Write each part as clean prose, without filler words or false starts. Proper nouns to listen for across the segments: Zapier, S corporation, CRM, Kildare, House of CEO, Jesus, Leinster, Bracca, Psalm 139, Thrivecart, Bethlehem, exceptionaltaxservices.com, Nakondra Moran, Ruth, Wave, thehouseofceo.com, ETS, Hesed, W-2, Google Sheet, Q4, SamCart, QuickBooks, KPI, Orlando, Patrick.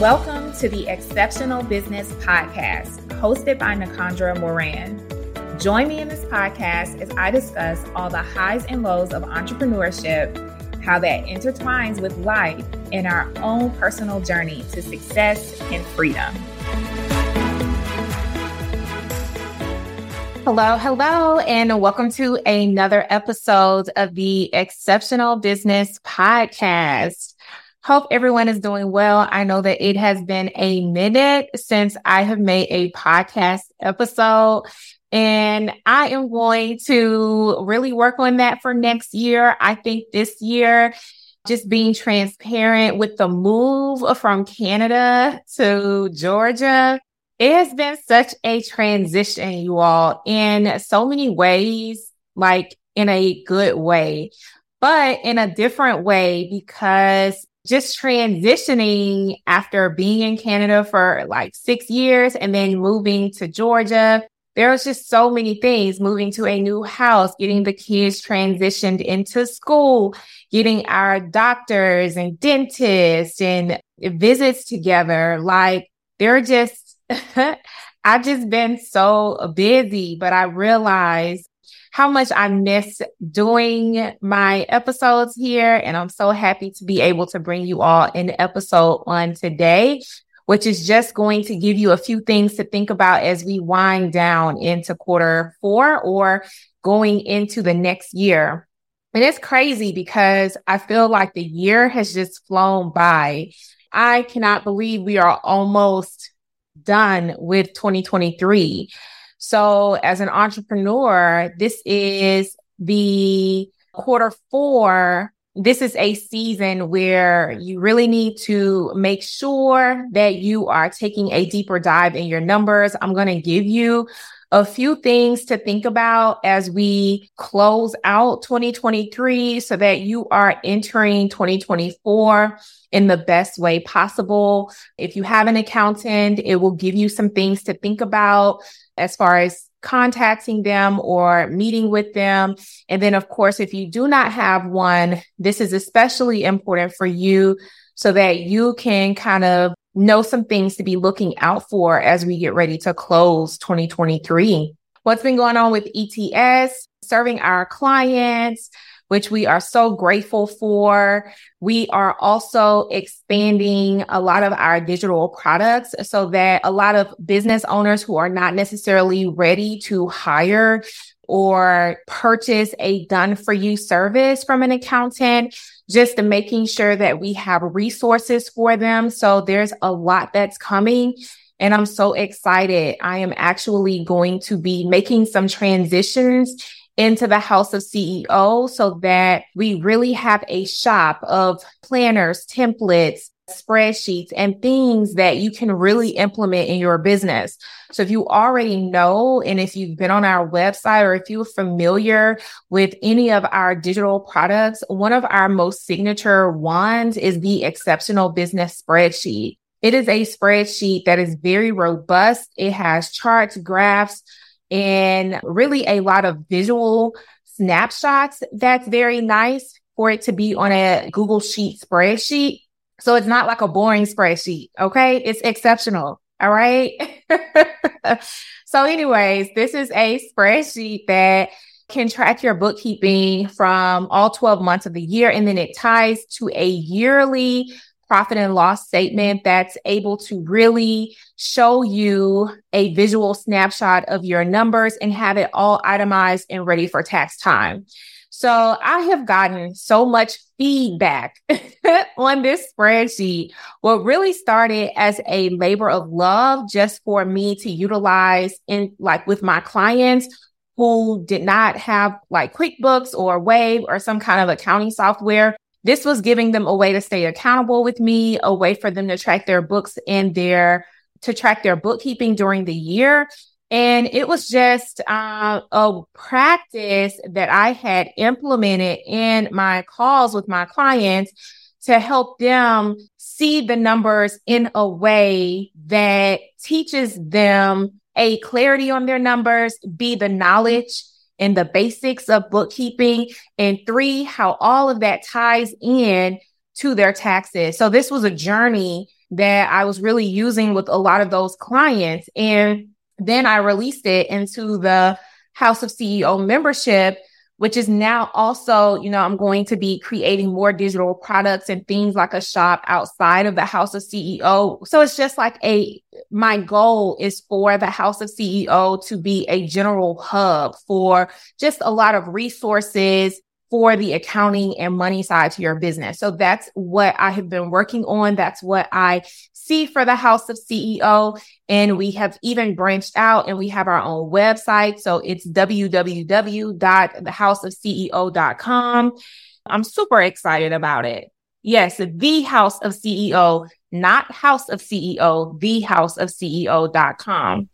Welcome to the Exceptional Business Podcast, hosted by Nakondra Moran. Join me in this podcast as I discuss all the highs and lows of entrepreneurship, how that intertwines with life, and our own personal journey to success and freedom. Hello, hello, and welcome to another episode of the Exceptional Business Podcast. Hope everyone is doing well. I know that it has been a minute since I have made a podcast episode, and I am going to really work on that for next year. I think this year, just being transparent with the move from Canada to Georgia, it has been such a transition, you all, in so many ways, like in a good way, but in a different way, because just transitioning after being in Canada for like 6 years and then moving to Georgia, there was just so many things, moving to a new house, getting the kids transitioned into school, getting our doctors and dentists and visits together. Like they're just, I've just been so busy, but I realized how much I miss doing my episodes here. And I'm so happy to be able to bring you all an episode on today, which is just going to give you a few things to think about as we wind down into quarter four or going into the next year. And it's crazy because I feel like the year has just flown by. I cannot believe we are almost done with 2023. So as an entrepreneur, this is the quarter four. This is a season where you really need to make sure that you are taking a deeper dive in your numbers. I'm going to give you a few things to think about as we close out 2023 so that you are entering 2024 in the best way possible. If you have an accountant, it will give you some things to think about as far as contacting them or meeting with them. And then, of course, if you do not have one, this is especially important for you so that you can kind of know some things to be looking out for as we get ready to close 2023. What's been going on with ETS, serving our clients, which we are so grateful for. We are also expanding a lot of our digital products so that a lot of business owners who are not necessarily ready to hire or purchase a done-for-you service from an accountant, just making sure that we have resources for them. So there's a lot that's coming. And I'm so excited. I am actually going to be making some transitions into the House of CEO so that we really have a shop of planners, templates, spreadsheets, and things that you can really implement in your business. So if you already know, and if you've been on our website or if you're familiar with any of our digital products, one of our most signature ones is the Exceptional Business Spreadsheet. It is a spreadsheet that is very robust. It has charts, graphs, and really a lot of visual snapshots. That's very nice for it to be on a Google Sheet spreadsheet. So it's not like a boring spreadsheet, okay? It's exceptional, all right? So anyways, this is a spreadsheet that can track your bookkeeping from all 12 months of the year, and then it ties to a yearly profit and loss statement that's able to really show you a visual snapshot of your numbers and have it all itemized and ready for tax time. So I have gotten so much feedback on this spreadsheet. What really started as a labor of love just for me to utilize in like with my clients who did not have like QuickBooks or Wave or some kind of accounting software. This was giving them a way to stay accountable with me, a way for them to track their books and to track their bookkeeping during the year. And it was just a practice that I had implemented in my calls with my clients to help them see the numbers in a way that teaches them a clarity on their numbers, B, the knowledge and the basics of bookkeeping, and 3, how all of that ties in to their taxes. So this was a journey that I was really using with a lot of those clients. And then I released it into the House of CEO membership, which is now also, you know, I'm going to be creating more digital products and things like a shop outside of the House of CEO. So it's just like my goal is for the House of CEO to be a general hub for just a lot of resources for the accounting and money side to your business. So that's what I have been working on. That's what I see for the House of CEO. And we have even branched out and we have our own website. So it's www.thehouseofceo.com. I'm super excited about it. Yes, the House of CEO, not House of CEO, thehouseofceo.com.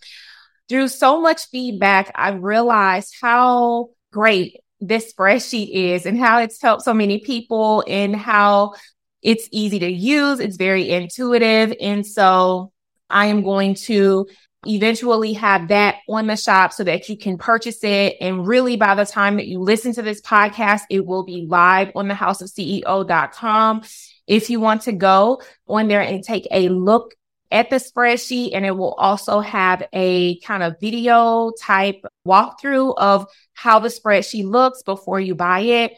Through so much feedback, I realized how great this spreadsheet is and how it's helped so many people and how it's easy to use. It's very intuitive. And so I am going to eventually have that on the shop so that you can purchase it. And really, by the time that you listen to this podcast, it will be live on thehouseofceo.com. If you want to go on there and take a look at the spreadsheet, and it will also have a kind of video type walkthrough of how the spreadsheet looks before you buy it.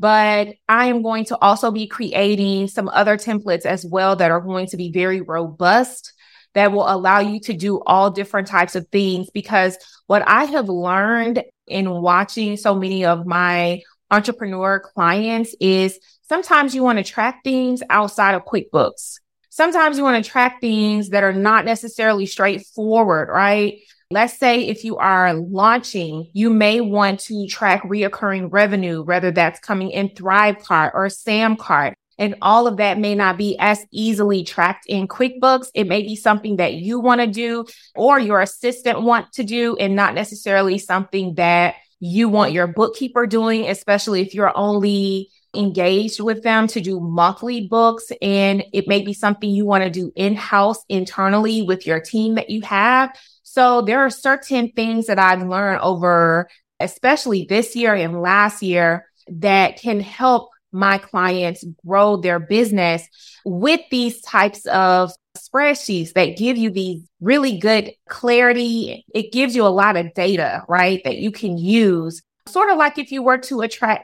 But I am going to also be creating some other templates as well that are going to be very robust that will allow you to do all different types of things. Because what I have learned in watching so many of my entrepreneur clients is sometimes you want to track things outside of QuickBooks. Sometimes you want to track things that are not necessarily straightforward, right? Let's say if you are launching, you may want to track reoccurring revenue, whether that's coming in Thrivecart or SamCart. And all of that may not be as easily tracked in QuickBooks. It may be something that you want to do or your assistant want to do and not necessarily something that you want your bookkeeper doing, especially if you're only engaged with them to do monthly books. And it may be something you want to do in-house internally with your team that you have. So there are certain things that I've learned over, especially this year and last year, that can help my clients grow their business with these types of spreadsheets that give you these really good clarity. It gives you a lot of data, right, that you can use. Sort of like if you were to if you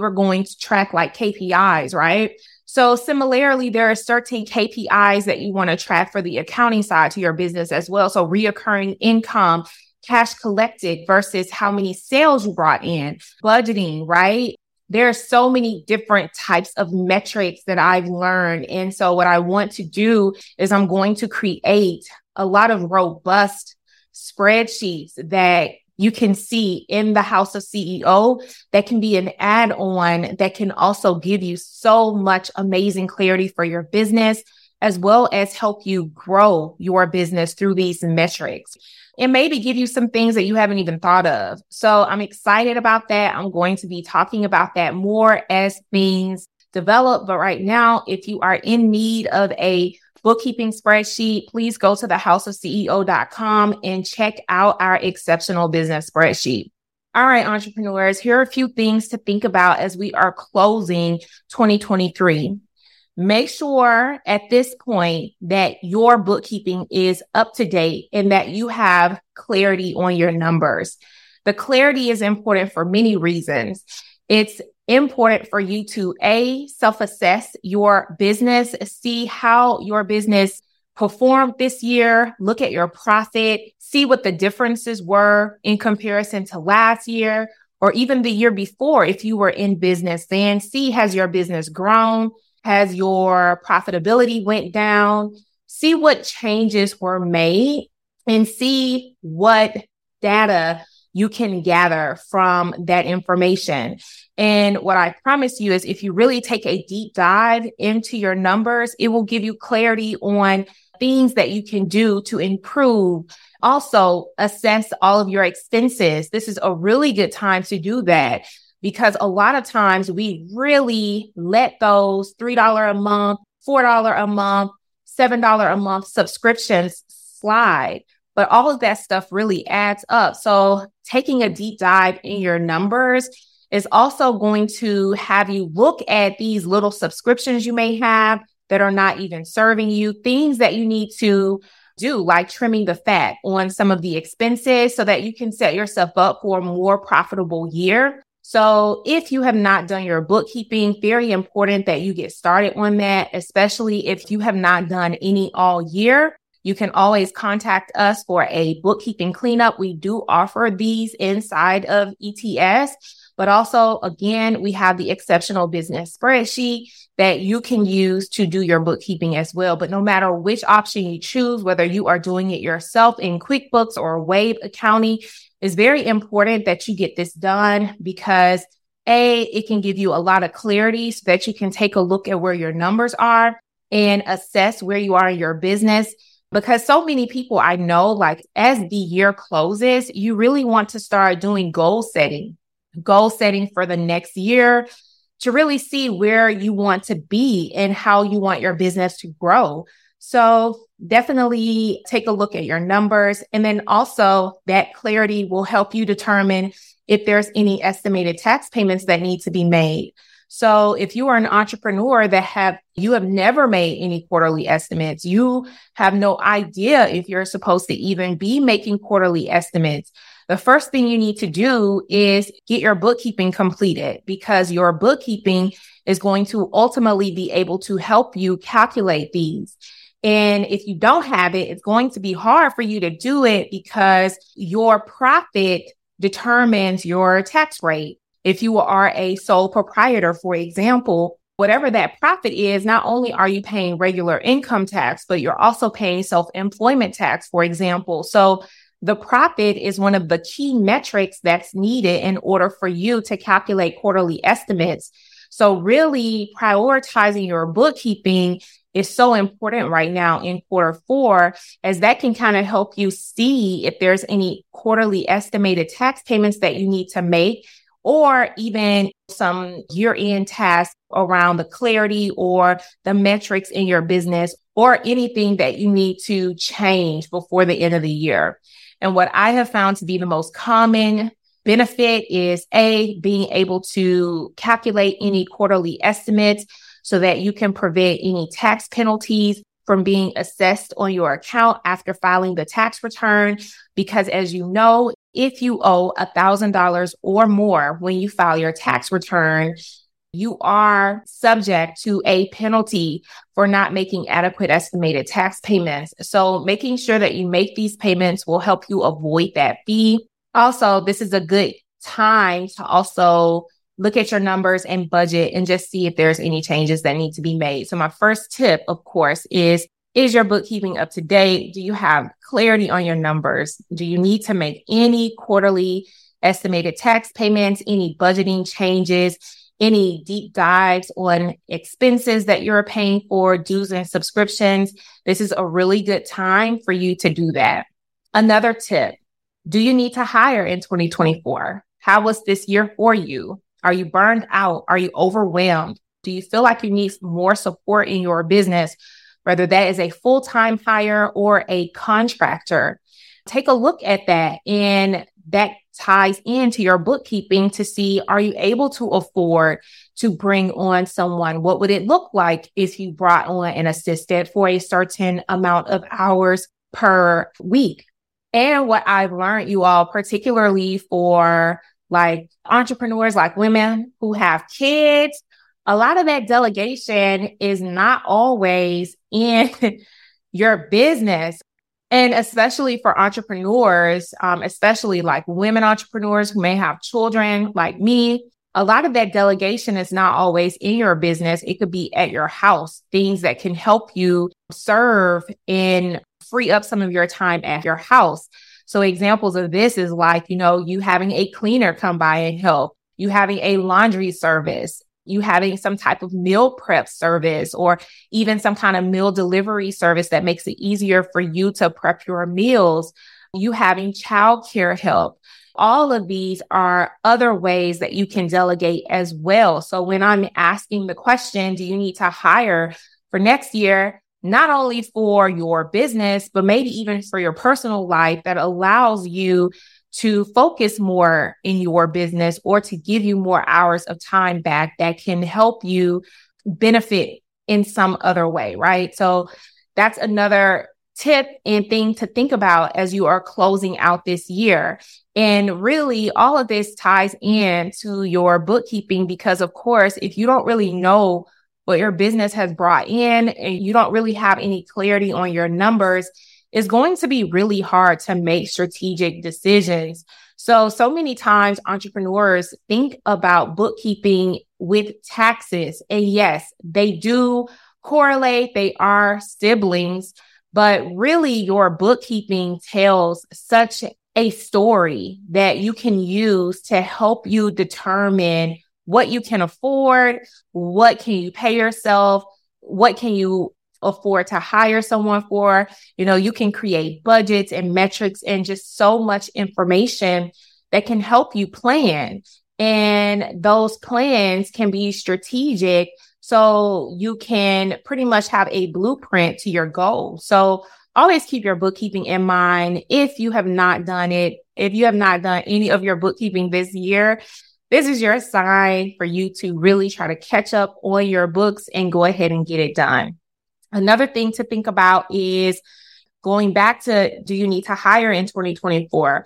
were going to track like KPIs, right? So similarly, there are certain KPIs that you want to track for the accounting side to your business as well. So reoccurring income, cash collected versus how many sales you brought in, budgeting, right? There are so many different types of metrics that I've learned. And so what I want to do is I'm going to create a lot of robust spreadsheets that you can see in the House of CEO that can be an add-on that can also give you so much amazing clarity for your business, as well as help you grow your business through these metrics and maybe give you some things that you haven't even thought of. So I'm excited about that. I'm going to be talking about that more as things develop. But right now, if you are in need of a bookkeeping spreadsheet, please go to thehouseofceo.com and check out our exceptional business spreadsheet. All right, entrepreneurs, here are a few things to think about as we are closing 2023. Make sure at this point that your bookkeeping is up to date and that you have clarity on your numbers. The clarity is important for many reasons. It's important for you to A, self-assess your business, see how your business performed this year, look at your profit, see what the differences were in comparison to last year or even the year before if you were in business then. See, has your business grown? Has your profitability went down? See what changes were made and see what data you can gather from that information. And what I promise you is if you really take a deep dive into your numbers, it will give you clarity on things that you can do to improve. Also, assess all of your expenses. This is a really good time to do that because a lot of times we really let those $3 a month, $4 a month, $7 a month subscriptions slide. But all of that stuff really adds up. So taking a deep dive in your numbers is also going to have you look at these little subscriptions you may have that are not even serving you, things that you need to do, like trimming the fat on some of the expenses so that you can set yourself up for a more profitable year. So if you have not done your bookkeeping, very important that you get started on that, especially if you have not done any all year. You can always contact us for a bookkeeping cleanup. We do offer these inside of ETS. But also, again, we have the exceptional business spreadsheet that you can use to do your bookkeeping as well. But no matter which option you choose, whether you are doing it yourself in QuickBooks or Wave accounting, it's very important that you get this done because A, it can give you a lot of clarity so that you can take a look at where your numbers are and assess where you are in your business. Because so many people I know, like as the year closes, you really want to start doing goal setting for the next year to really see where you want to be and how you want your business to grow. So definitely take a look at your numbers. And then also that clarity will help you determine if there's any estimated tax payments that need to be made. So if you are an entrepreneur that you have never made any quarterly estimates, you have no idea if you're supposed to even be making quarterly estimates. The first thing you need to do is get your bookkeeping completed because your bookkeeping is going to ultimately be able to help you calculate these. And if you don't have it, it's going to be hard for you to do it because your profit determines your tax rate. If you are a sole proprietor, for example, whatever that profit is, not only are you paying regular income tax, but you're also paying self-employment tax, for example. So the profit is one of the key metrics that's needed in order for you to calculate quarterly estimates. So really prioritizing your bookkeeping is so important right now in quarter 4, as that can kind of help you see if there's any quarterly estimated tax payments that you need to make, or even some year-end tasks around the clarity or the metrics in your business, or anything that you need to change before the end of the year. And what I have found to be the most common benefit is A, being able to calculate any quarterly estimates so that you can prevent any tax penalties from being assessed on your account after filing the tax return. Because as you know, if you owe $1,000 or more when you file your tax return, you are subject to a penalty for not making adequate estimated tax payments. So making sure that you make these payments will help you avoid that fee. Also, this is a good time to also look at your numbers and budget and just see if there's any changes that need to be made. So my first tip, of course, is your bookkeeping up to date? Do you have clarity on your numbers? Do you need to make any quarterly estimated tax payments, any budgeting changes, any deep dives on expenses that you're paying for, dues and subscriptions? This is a really good time for you to do that. Another tip, do you need to hire in 2024? How was this year for you? Are you burned out? Are you overwhelmed? Do you feel like you need more support in your business? Whether that is a full-time hire or a contractor, take a look at that. And that ties into your bookkeeping to see, are you able to afford to bring on someone? What would it look like if you brought on an assistant for a certain amount of hours per week? And what I've learned, you all, particularly for like entrepreneurs, like women who have kids, a lot of that delegation is not always in your business. And especially for entrepreneurs, especially like women entrepreneurs who may have children like me, a lot of that delegation is not always in your business. It could be at your house, things that can help you serve and free up some of your time at your house. So examples of this is like, you having a cleaner come by and help, you having a laundry service, you having some type of meal prep service, or even some kind of meal delivery service that makes it easier for you to prep your meals, you having childcare help. All of these are other ways that you can delegate as well. So when I'm asking the question, do you need to hire for next year, not only for your business, but maybe even for your personal life, that allows you to focus more in your business or to give you more hours of time back that can help you benefit in some other way, right? So that's another tip and thing to think about as you are closing out this year. And really, all of this ties in to your bookkeeping because, of course, if you don't really know what your business has brought in and you don't really have any clarity on your numbers, it's going to be really hard to make strategic decisions. So many times entrepreneurs think about bookkeeping with taxes. And yes, they do correlate. They are siblings. But really, your bookkeeping tells such a story that you can use to help you determine what you can afford, what can you pay yourself, what can you afford to hire someone for. You know, you can create budgets and metrics and just so much information that can help you plan. And those plans can be strategic. So you can pretty much have a blueprint to your goal. So always keep your bookkeeping in mind. If you have not done it, if you have not done any of your bookkeeping this year, this is your sign for you to really try to catch up on your books and go ahead and get it done. Another thing to think about is going back to, do you need to hire in 2024?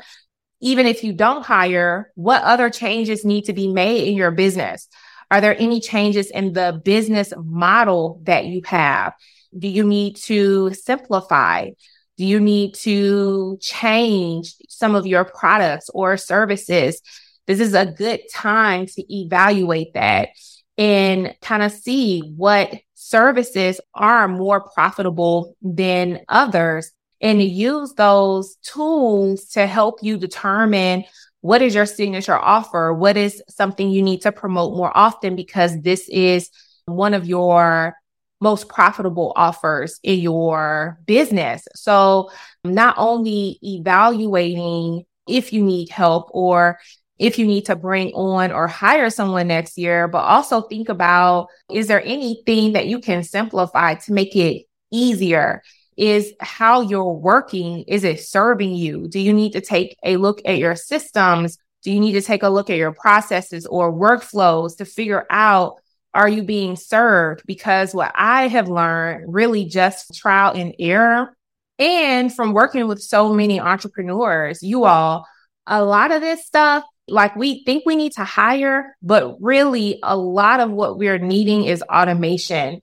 Even if you don't hire, what other changes need to be made in your business? Are there any changes in the business model that you have? Do you need to simplify? Do you need to change some of your products or services? This is a good time to evaluate that and kind of see what services are more profitable than others and use those tools to help you determine what is your signature offer? What is something you need to promote more often because this is one of your most profitable offers in your business? So not only evaluating if you need help or if you need to bring on or hire someone next year, but also think about, is there anything that you can simplify to make it easier? Is how you're working, is it serving you? Do you need to take a look at your systems? Do you need to take a look at your processes or workflows to figure out, are you being served? Because what I have learned, really just trial and error. And from working with so many entrepreneurs, you all, a lot of this stuff, like we think we need to hire, but really a lot of what we're needing is automation.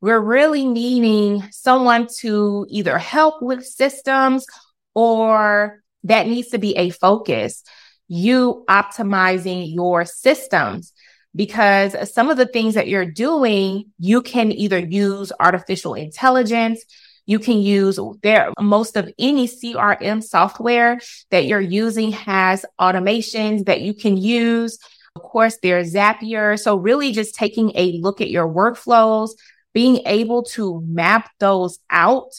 We're really needing someone to either help with systems or that needs to be a focus. You optimizing your systems because some of the things that you're doing, you can either use artificial intelligence. You can use most of any CRM software that you're using has automations that you can use. Of course, there's Zapier. So really just taking a look at your workflows, being able to map those out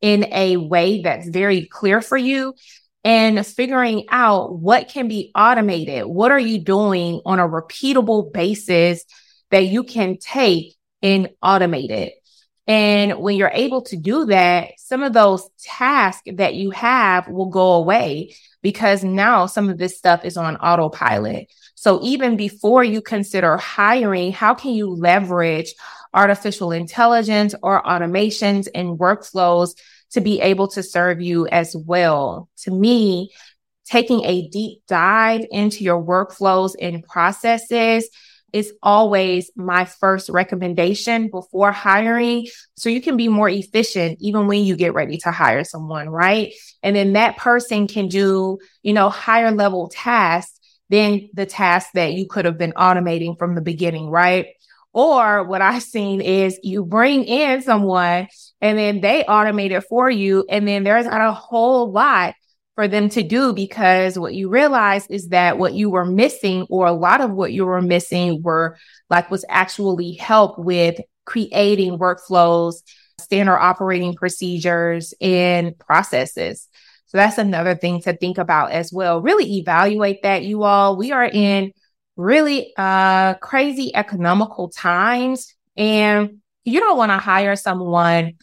in a way that's very clear for you and figuring out what can be automated. What are you doing on a repeatable basis that you can take and automate it? And when you're able to do that, some of those tasks that you have will go away because now some of this stuff is on autopilot. So even before you consider hiring, how can you leverage artificial intelligence or automations and workflows to be able to serve you as well? To me, taking a deep dive into your workflows and processes is always my first recommendation before hiring. So you can be more efficient even when you get ready to hire someone, right? And then that person can do, higher level tasks than the tasks that you could have been automating from the beginning, right? Or what I've seen is you bring in someone and then they automate it for you. And then there's not a whole lot for them to do because what you realize is that what you were missing or a lot of what you were missing was actually help with creating workflows, standard operating procedures, and processes. So that's another thing to think about as well. Really evaluate that, you all. We are in really crazy economical times, and you don't want to hire someone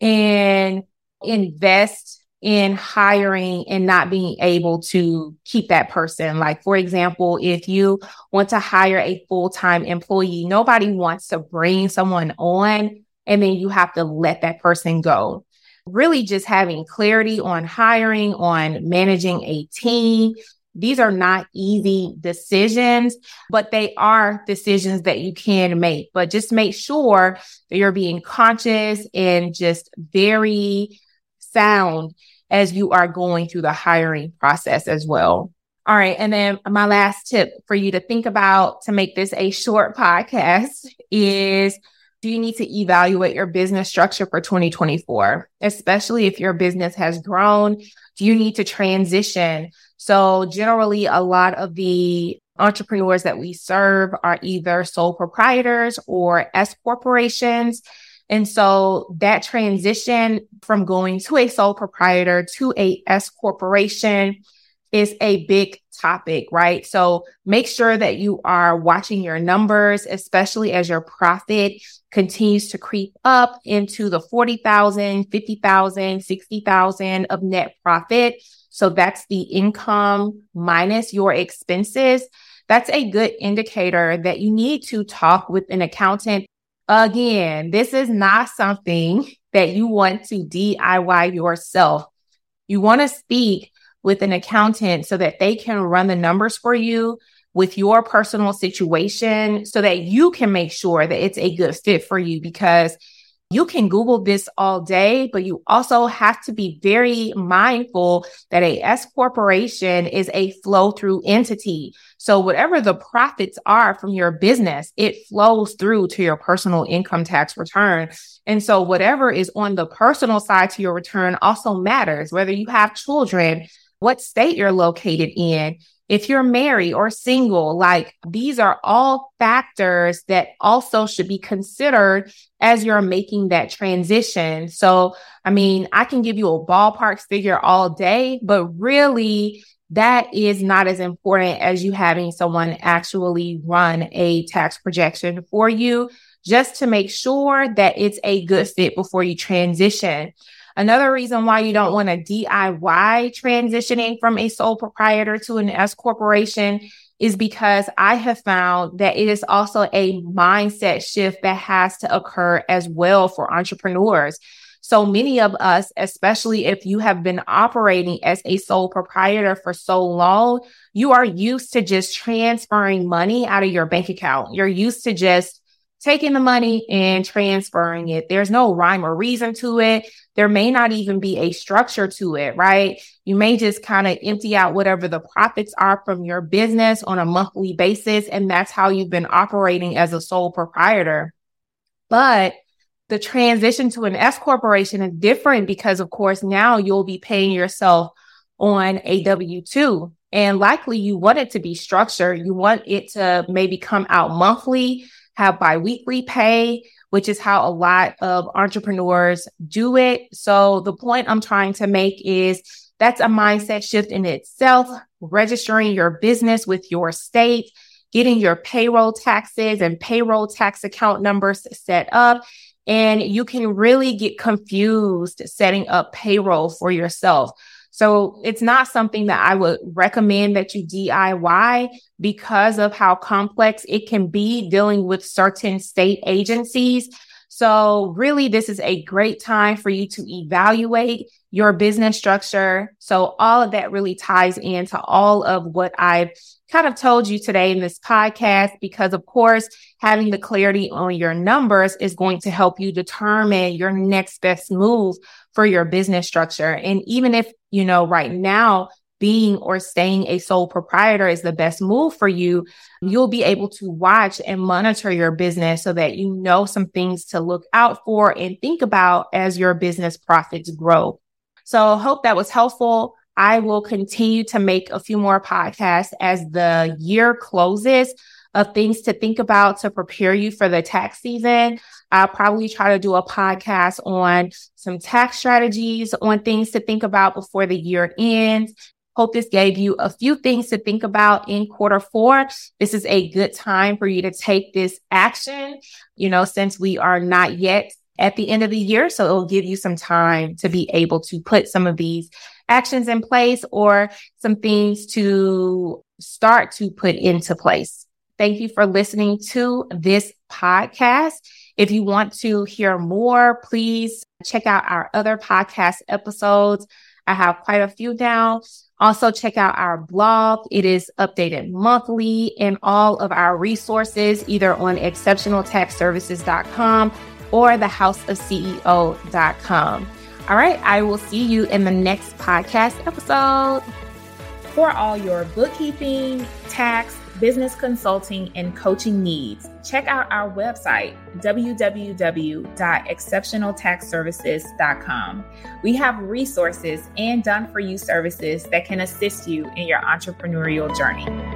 and invest in hiring and not being able to keep that person. Like, for example, if you want to hire a full-time employee, nobody wants to bring someone on and then you have to let that person go. Really just having clarity on hiring, on managing a team. These are not easy decisions, but they are decisions that you can make. But just make sure that you're being conscious and just very sound as you are going through the hiring process as well. All right. And then my last tip for you to think about to make this a short podcast is, do you need to evaluate your business structure for 2024, especially if your business has grown? Do you need to transition? So generally, a lot of the entrepreneurs that we serve are either sole proprietors or S corporations. And so that transition from going to a sole proprietor to a S corporation is a big topic, right? So make sure that you are watching your numbers, especially as your profit continues to creep up into the 40,000, 50,000, 60,000 of net profit. So that's the income minus your expenses. That's a good indicator that you need to talk with an accountant. Again, this is not something that you want to DIY yourself. You want to speak with an accountant so that they can run the numbers for you with your personal situation so that you can make sure that it's a good fit for you, because you can Google this all day, but you also have to be very mindful that a S corporation is a flow through entity. So whatever the profits are from your business, it flows through to your personal income tax return. And so whatever is on the personal side to your return also matters, whether you have children, what state you're located in, if you're married or single. Like, these are all factors that also should be considered as you're making that transition. So, I mean, I can give you a ballpark figure all day, but really that is not as important as you having someone actually run a tax projection for you, just to make sure that it's a good fit before you transition. Another reason why you don't want to DIY transitioning from a sole proprietor to an S corporation is because I have found that it is also a mindset shift that has to occur as well for entrepreneurs. So many of us, especially if you have been operating as a sole proprietor for so long, you are used to just transferring money out of your bank account. You're used to just taking the money and transferring it. There's no rhyme or reason to it. There may not even be a structure to it, right? You may just kind of empty out whatever the profits are from your business on a monthly basis, and that's how you've been operating as a sole proprietor. But the transition to an S corporation is different because, of course, now you'll be paying yourself on a W-2, and likely you want it to be structured. You want it to maybe come out monthly, have biweekly pay, which is how a lot of entrepreneurs do it. So the point I'm trying to make is that's a mindset shift in itself. Registering your business with your state, getting your payroll taxes and payroll tax account numbers set up. And you can really get confused setting up payroll for yourself. So it's not something that I would recommend that you DIY because of how complex it can be dealing with certain state agencies. So really, this is a great time for you to evaluate your business structure. So all of that really ties into all of what I've kind of told you today in this podcast, because of course, having the clarity on your numbers is going to help you determine your next best move for your business structure. And even if, you know, right now, being or staying a sole proprietor is the best move for you, you'll be able to watch and monitor your business so that you know some things to look out for and think about as your business profits grow. So hope that was helpful. I will continue to make a few more podcasts as the year closes of things to think about to prepare you for the tax season. I'll probably try to do a podcast on some tax strategies, on things to think about before the year ends. Hope this gave you a few things to think about in Q4. This is a good time for you to take this action. You know, since we are not yet at the end of the year. So it will give you some time to be able to put some of these actions in place or some things to start to put into place. Thank you for listening to this podcast. If you want to hear more, please check out our other podcast episodes. I have quite a few now. Also, check out our blog. It is updated monthly, and all of our resources either on exceptionaltaxservices.com or thehouseofceo.com. All right, I will see you in the next podcast episode. For all your bookkeeping, tax, business consulting, and coaching needs, check out our website, www.exceptionaltaxservices.com. We have resources and done-for-you services that can assist you in your entrepreneurial journey.